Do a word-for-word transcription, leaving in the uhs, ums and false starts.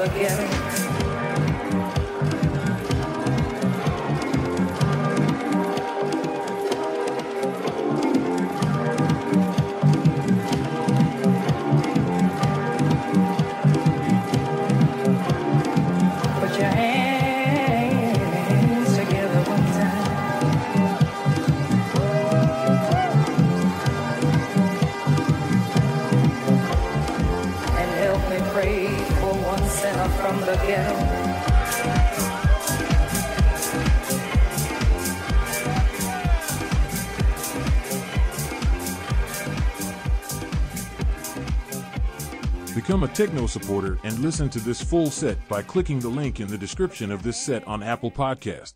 love again. From the ghetto. Become a Techno supporter and listen to this full set by clicking the link in the description of this set on Apple Podcast.